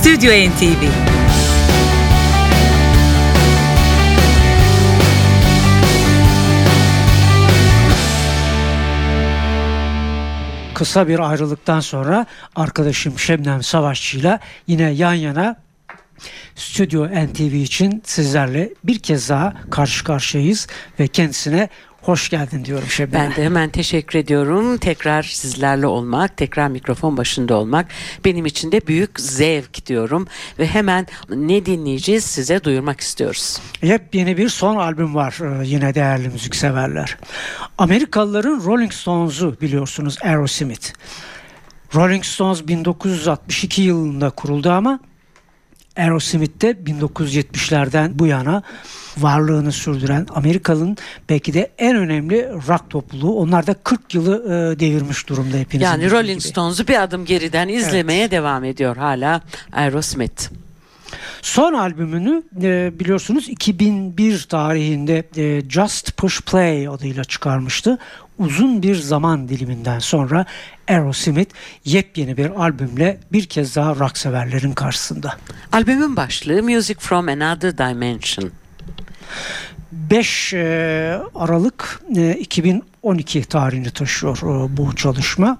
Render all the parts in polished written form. Stüdyo NTV. Kısa bir ayrılıktan sonra arkadaşım Şebnem Savaşçı'yla yine yan yana Stüdyo NTV için sizlerle bir kez daha karşı karşıyayız ve kendisine hoş geldin diyorum Şebnem. Ben de hemen teşekkür ediyorum. Tekrar sizlerle olmak, tekrar mikrofon başında olmak benim için de büyük zevk diyorum. Ve hemen ne dinleyeceğiz size duyurmak istiyoruz. Yepyeni bir son albüm var yine değerli müzikseverler. Amerikalıların Rolling Stones'u biliyorsunuz, Aerosmith. Rolling Stones 1962 yılında kuruldu ama Aerosmith de 1970'lerden bu yana varlığını sürdüren Amerika'nın belki de en önemli rock topluluğu. Onlar da 40 yılı devirmiş durumda hepinizin. Yani Rolling Stones'u bir adım geriden izlemeye devam ediyor hala Aerosmith. Son albümünü biliyorsunuz 2001 tarihinde Just Push Play adıyla çıkarmıştı. Uzun bir zaman diliminden sonra Aerosmith yepyeni bir albümle bir kez daha rock severlerin karşısında. Albümün başlığı Music From Another Dimension. 5 Aralık 2012 tarihini taşıyor bu çalışma.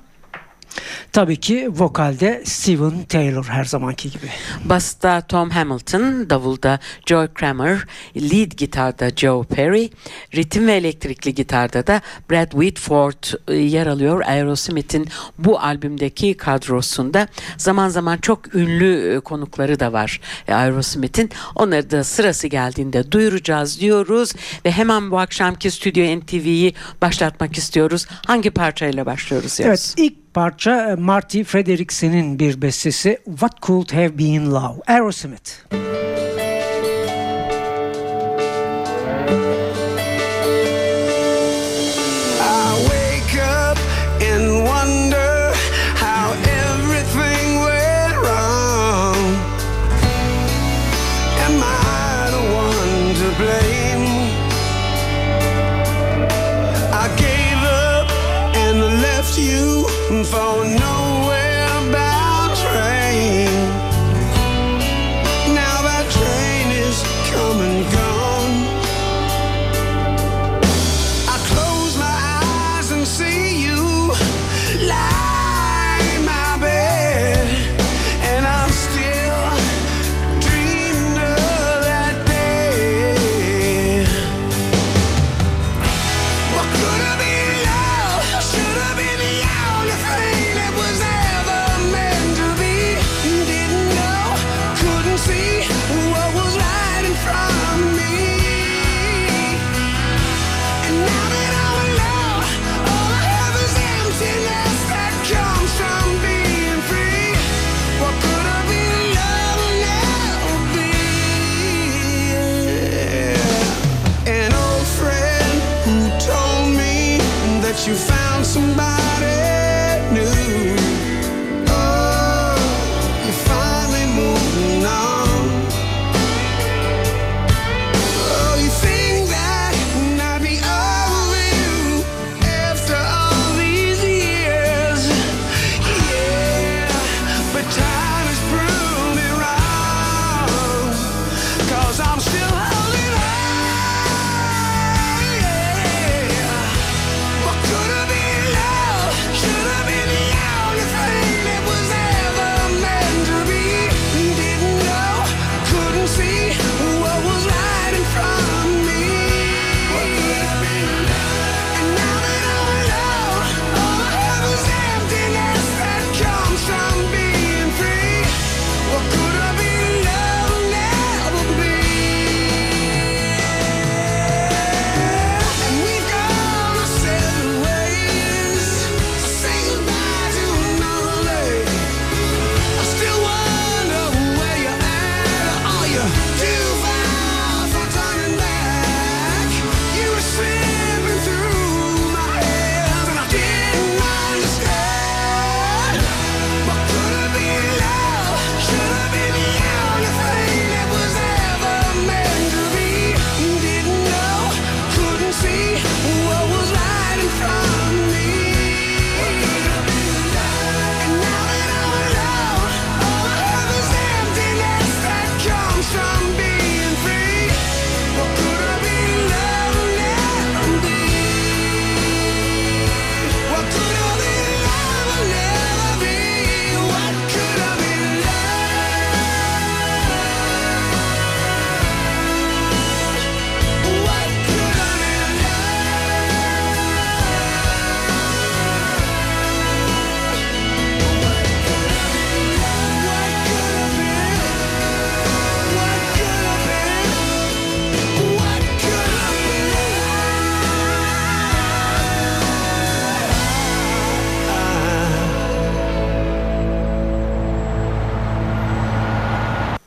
Tabii ki vokalde Steven Tyler her zamanki gibi. Basta Tom Hamilton, davulda Joy Kramer, lead gitarda Joe Perry, ritim ve elektrikli gitarda da Brad Whitford yer alıyor. Aerosmith'in bu albümdeki kadrosunda zaman zaman çok ünlü konukları da var Aerosmith'in. Onları da sırası geldiğinde duyuracağız diyoruz ve hemen bu akşamki Stüdyo NTV'yi başlatmak istiyoruz. Hangi parçayla başlıyoruz? Evet, ilk parça Marty Frederiksen'in bir bestesi What Could Have Been Love, Aerosmith. For nowhere bound train. Now that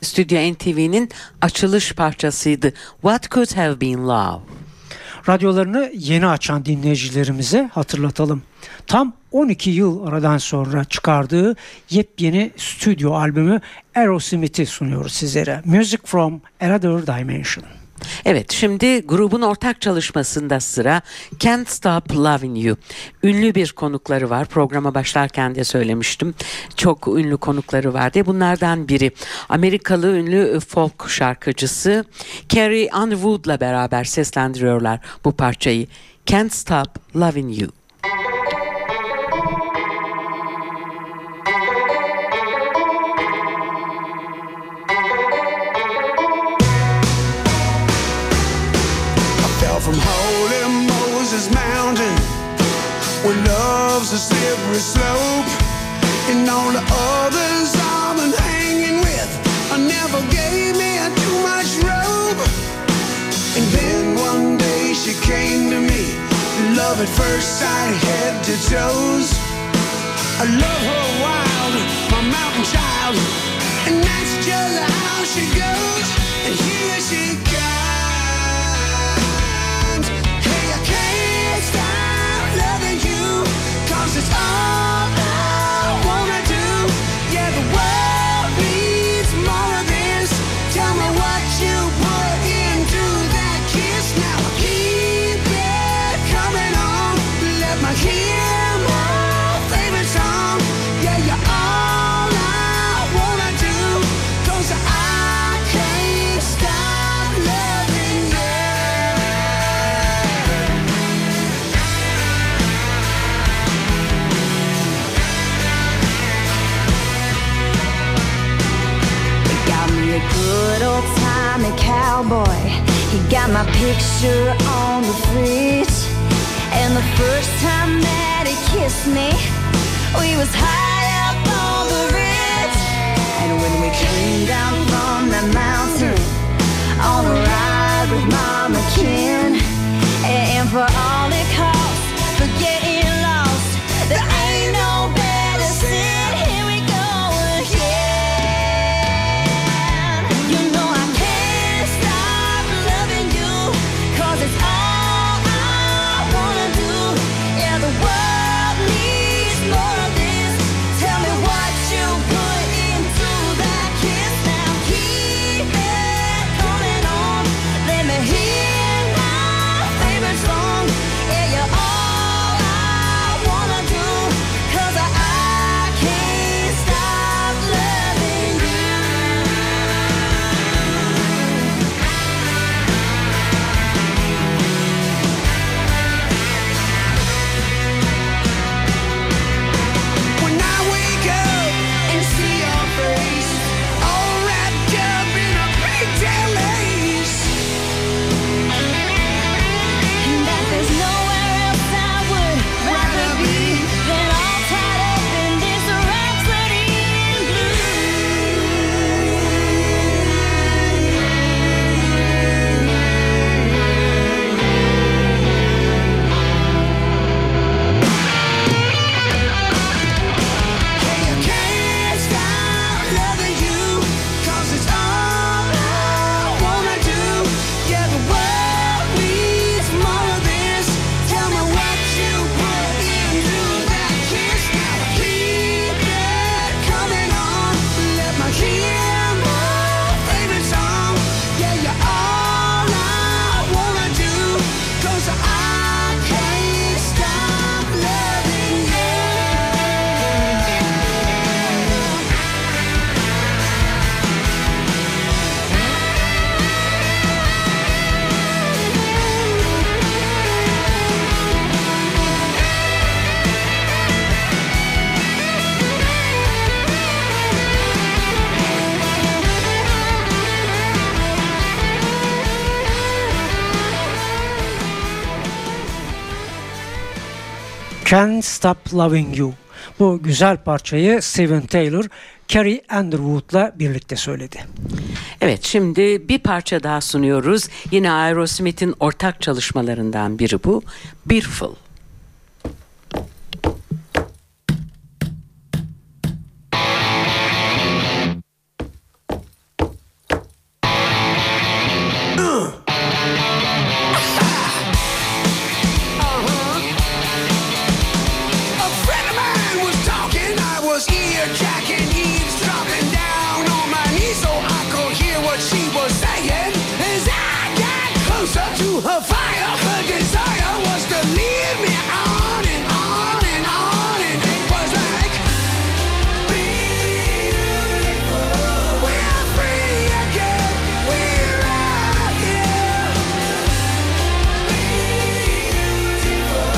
Stüdyo NTV'nin açılış parçasıydı. What Could Have Been Love. Radyolarını yeni açan dinleyicilerimize hatırlatalım. Tam 12 yıl aradan sonra çıkardığı yepyeni stüdyo albümü Aerosmith'i sunuyoruz sizlere. Music From Another Dimension. Evet, şimdi grubun ortak çalışmasında sıra Can't Stop Loving You. Ünlü bir konukları var. Programa başlarken de söylemiştim. Çok ünlü konukları var diye. Bunlardan biri Amerikalı ünlü folk şarkıcısı Carrie Underwood'la beraber seslendiriyorlar bu parçayı. Can't Stop Loving You. From holy Moses mountain, where love's a slippery slope, and all the others I've been hanging with, I never gave me too much rope. And then one day she came to me, love at first sight, head to toes. I love her wild, my mountain child, and that's just how she goes. And here she comes. It's all I wanna do. Yeah, the world needs more of this. Tell me what you put into that kiss. Now keep it coming on. Let me hear my favorite song. Yeah, you're all I wanna do. 'Cause I can't stop loving you. Good old-timey cowboy, he got my picture on the fridge. And the first time that he kissed me, we was high up on the ridge. And when we came down from the mountain, on a ride with Mama Ken, and for all it costs, for getting lost, there ain't no better sin. Here we go again. Can't Stop Loving You. Bu güzel parçayı Steven Tyler, Carrie Underwood'la birlikte söyledi. Evet, şimdi bir parça daha sunuyoruz. Yine Aerosmith'in ortak çalışmalarından biri bu. Beautiful. to her fire. Her desire was to lead me on and on and on, and it was like beautiful. We're free again. We're out here. Beautiful.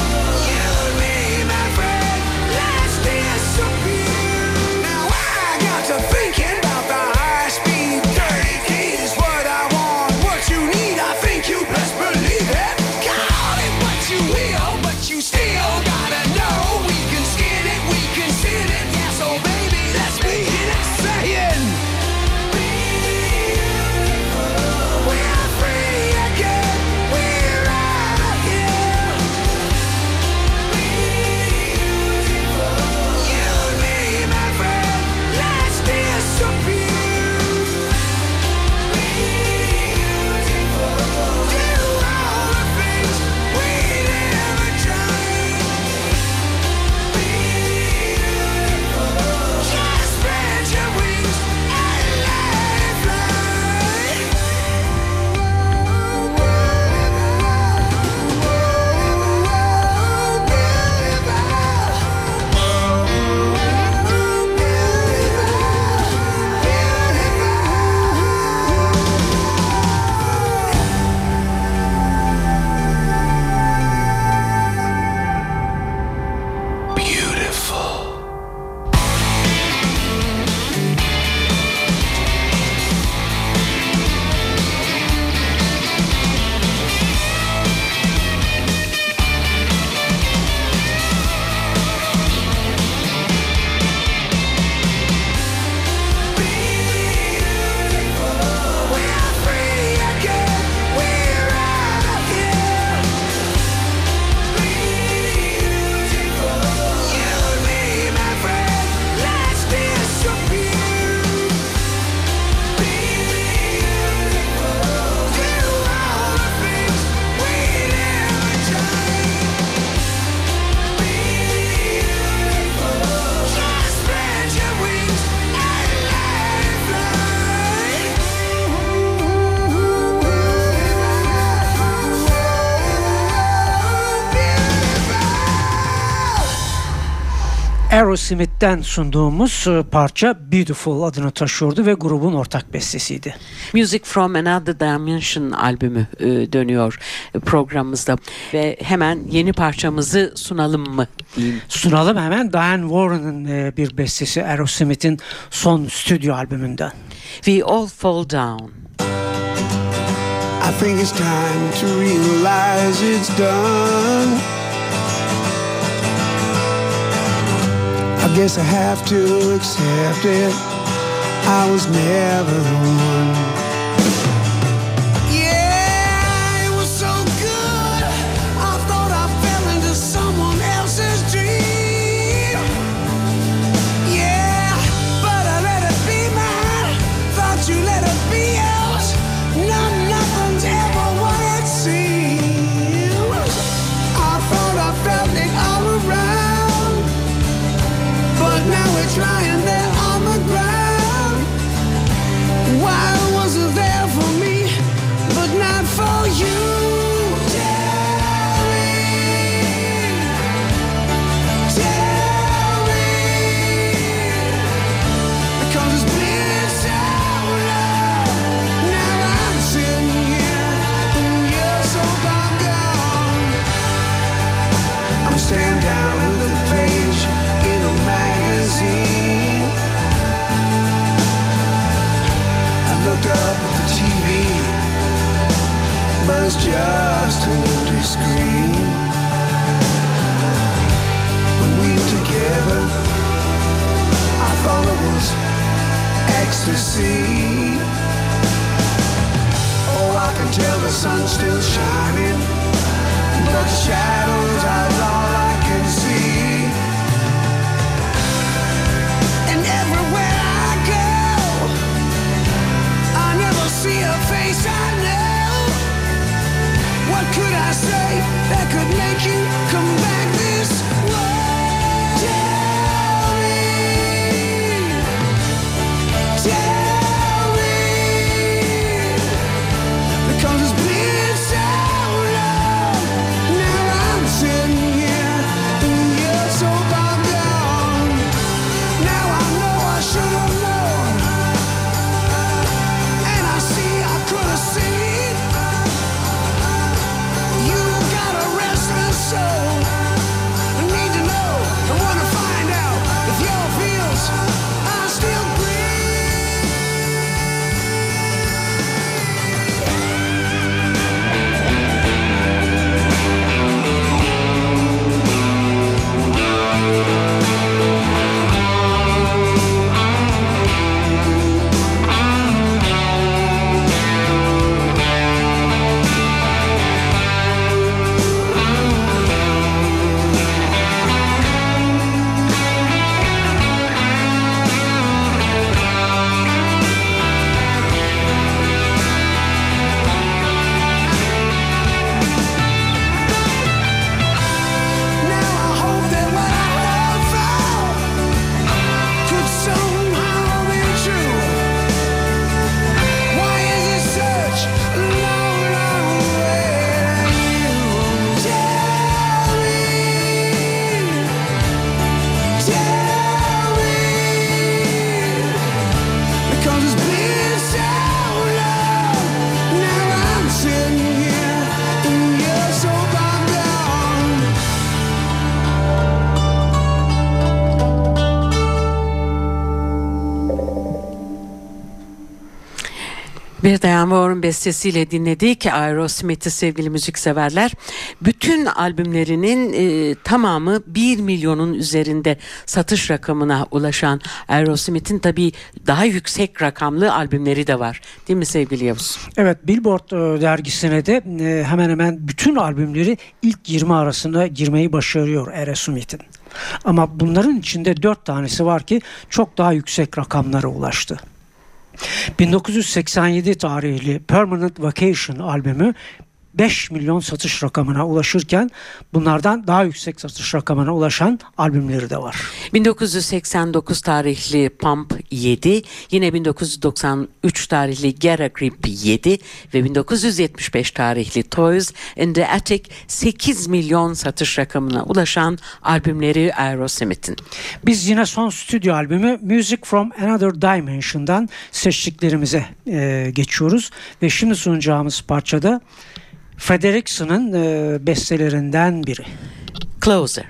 You and me, my friend. Let's disappear. Now I got to thinking about the high speed dirty keys. What I want, what you need. I think you best believe it. Call it what you will, but you still gotta know we can skin it, we can sin it. Yeah, so baby, let's begin it saying beautiful. We're free again. We're out here. Beautiful. You and me, my friend. Let's disappear. We're free again. We're out here. Beautiful. You and me, my friend. Let's disappear. Beautiful. Do all the things we never tried. Beautiful. Just spread your wings and let it fly. Aerosmith'ten sunduğumuz parça Beautiful adını taşıyordu ve grubun ortak bestesiydi. Music From Another Dimension albümü dönüyor programımızda ve hemen yeni parçamızı sunalım mı diyeyim? Sunalım hemen. Diane Warren'ın bir bestesi Aerosmith'in son stüdyo albümünden. We All Fall Down. I think it's time to realize it's done. I guess I have to accept it. I was never the one. Yeah, it was so good. I thought I fell into someone else's dream. Yeah, but I let it be mine. Thought you let it be yours. Now nothing's ever what it seems. I thought I felt it all around. But now we're trying there on the ground. Why was it there for me, but not for you? Tell me, tell me, because it's been so long. Now I'm sitting here and you're so far gone. I'm staring down at the page in a magazine. I looked up at the TV, but it's just an empty screen. When we were together, I thought it was ecstasy. Oh, I can tell the sun's still shining, but the shadows are all I can see. And everywhere I go, I never see a face I know. What could I say that could make you come back this way? Tell me, tell me, because it's been so Bir Diane Warren bestesiyle dinledik ki Aerosmith'i sevgili müzikseverler. Bütün albümlerinin tamamı 1 milyonun üzerinde satış rakamına ulaşan Aerosmith'in tabii daha yüksek rakamlı albümleri de var. Değil mi sevgili Yavuz? Evet, Billboard dergisine de hemen hemen bütün albümleri ilk 20 arasına girmeyi başarıyor Aerosmith'in. Ama bunların içinde 4 tanesi var ki çok daha yüksek rakamlara ulaştı. 1987 tarihli Permanent Vacation albümü 5 milyon satış rakamına ulaşırken bunlardan daha yüksek satış rakamına ulaşan albümleri de var. 1989 tarihli Pump 7, yine 1993 tarihli Get a Grip 7 ve 1975 tarihli Toys in the Attic 8 milyon satış rakamına ulaşan albümleri Aerosmith'in. Biz yine son stüdyo albümü Music From Another Dimension'dan seçtiklerimize geçiyoruz ve şimdi sunacağımız parçada Frederickson'ın bestelerinden biri. Closer.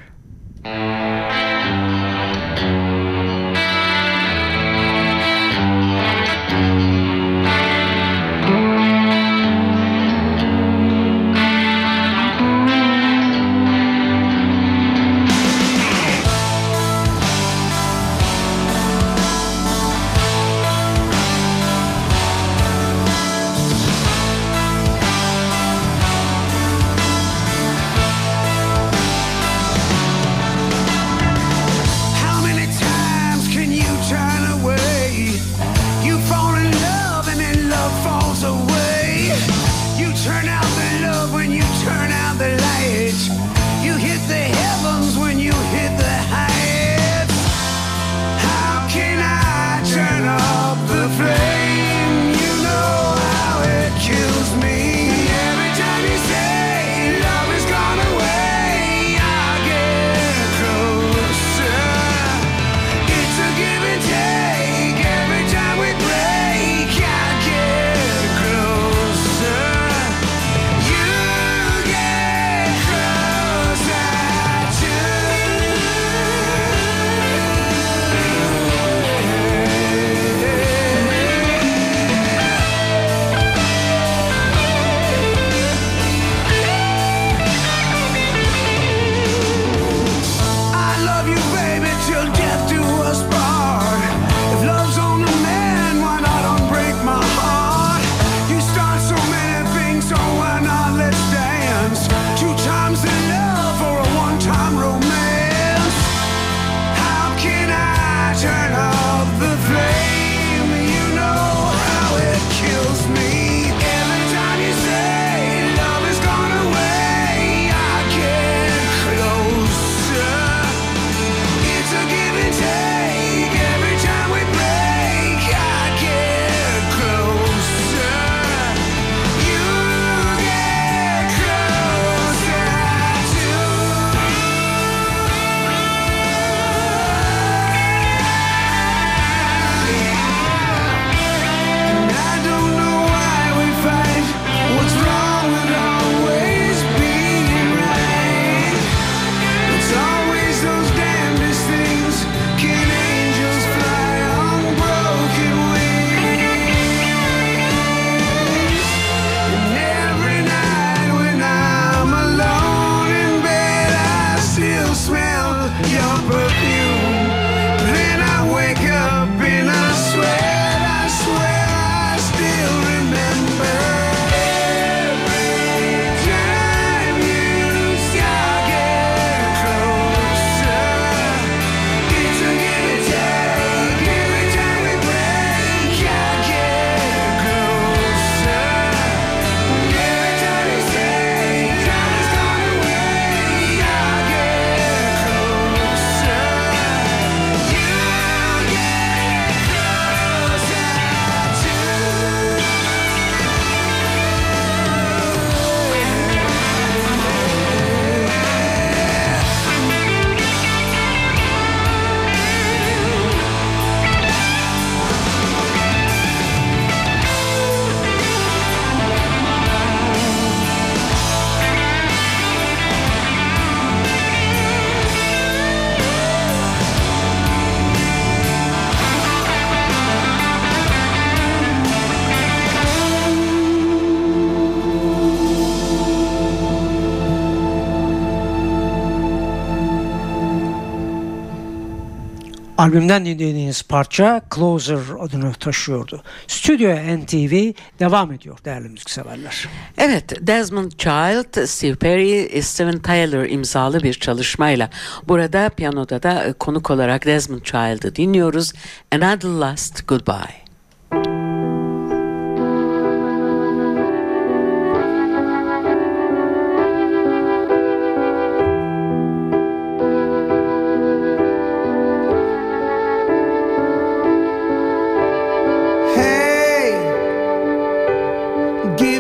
Albümden dinlediğiniz parça Closer adını taşıyordu. Stüdyo NTV devam ediyor değerli müzikseverler. Evet, Desmond Child, Joe Perry, Steven Tyler imzalı bir çalışmayla burada piyanoda da konuk olarak Desmond Child'ı dinliyoruz. Another Last Goodbye.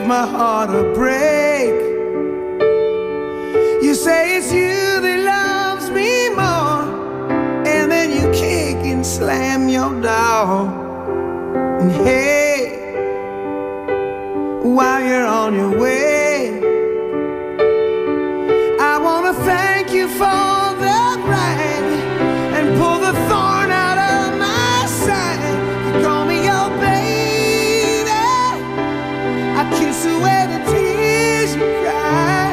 My heart a break. You say it's you that loves me more, and then you kick and slam your door. And hey, while you're on your way, I wanna thank you for the ride and pull the thorn out of my side. You call me your baby, I kiss away the tears you cry,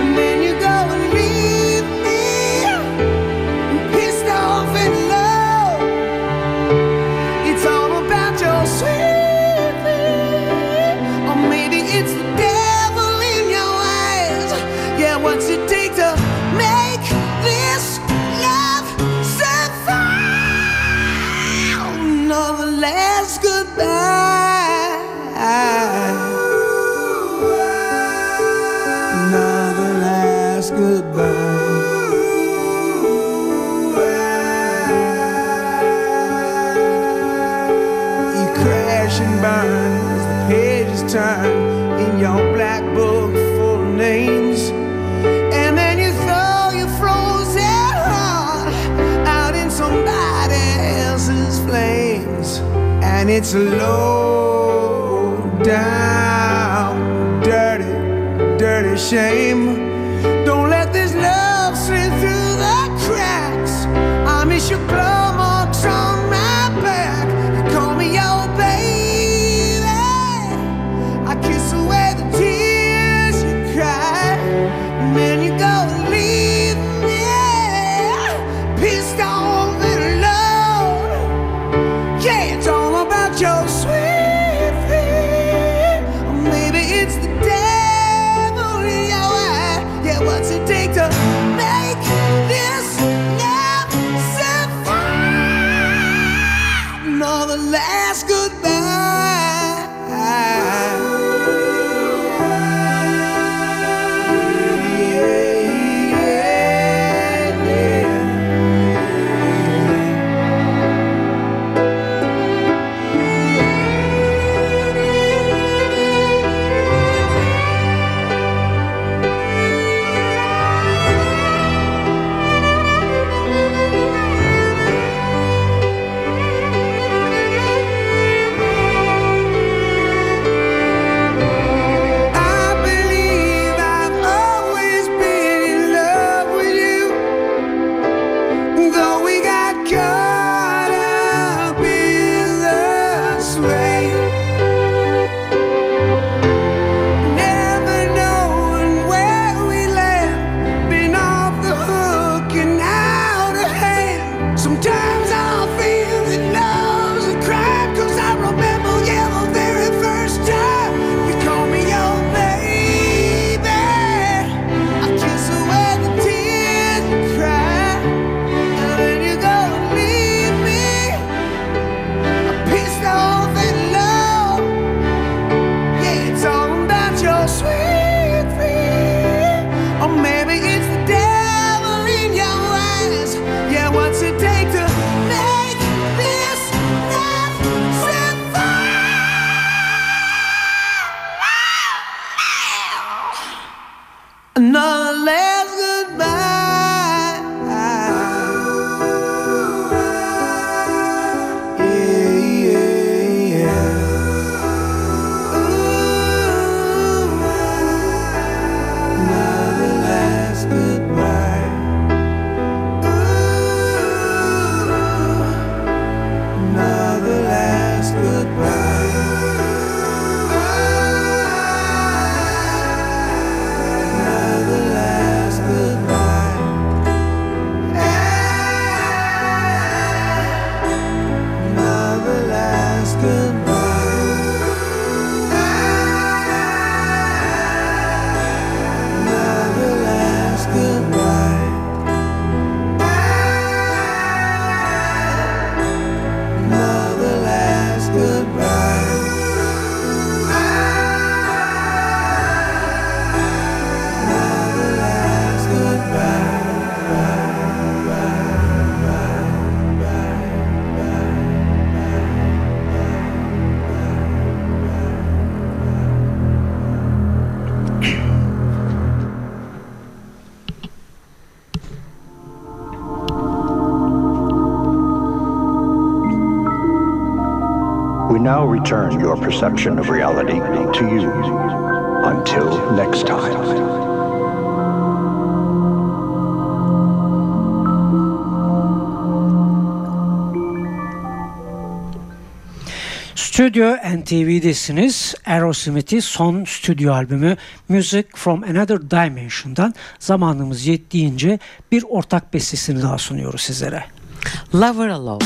and then you go and leave me pissed off in love. It's all about your sweet thing, or maybe it's the devil in your eyes. Yeah, what's it take to make this love survive? Another last goodbye. In your black book full of names, and then you throw your frozen heart out in somebody else's flames, and it's low down, dirty, dirty shame. Don't let this love slip through the cracks. I miss your blow marks on my back. You call me your baby. We now return your perception of reality to you. Until next time. Stüdyo NTV'desiniz. Aerosmith'i son stüdyo albümü Music From Another Dimension'dan zamanımız yettiğince bir ortak bestesini daha sunuyoruz sizlere. Lover Alone.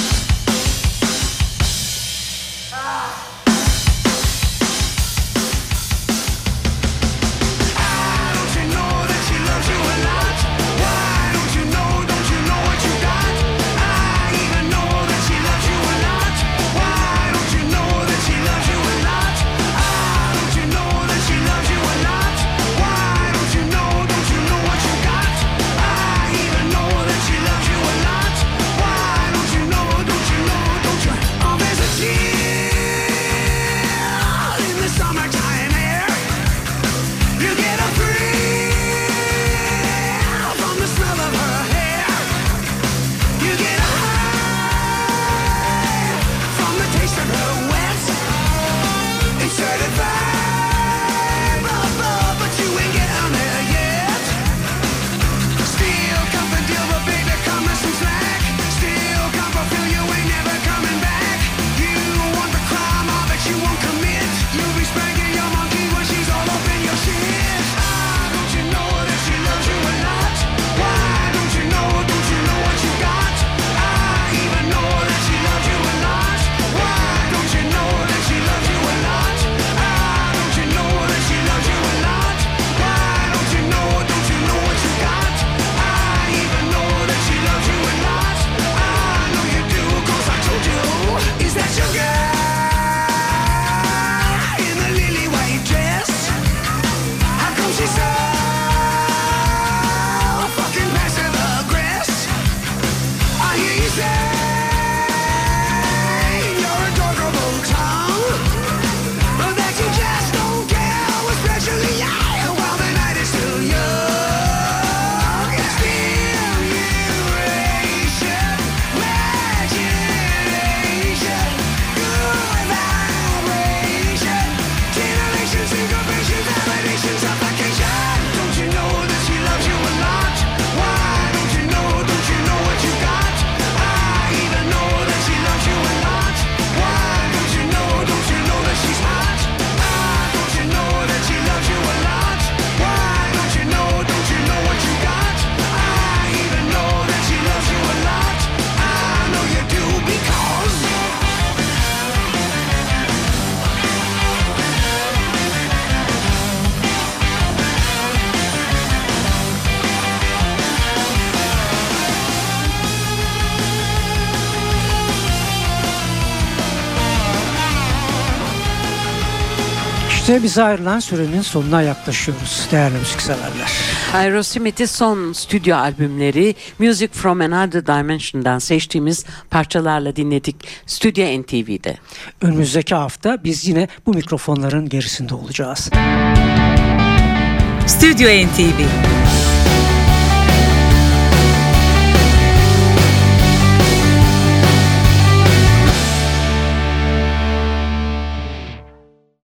Bize ayrılan sürenin sonuna yaklaşıyoruz değerli müzikseverler. Aerosmith'in son stüdyo albümleri Music From Another Dimension'dan seçtiğimiz parçalarla dinledik Stüdyo NTV'de. Önümüzdeki hafta biz yine bu mikrofonların gerisinde olacağız. Stüdyo NTV.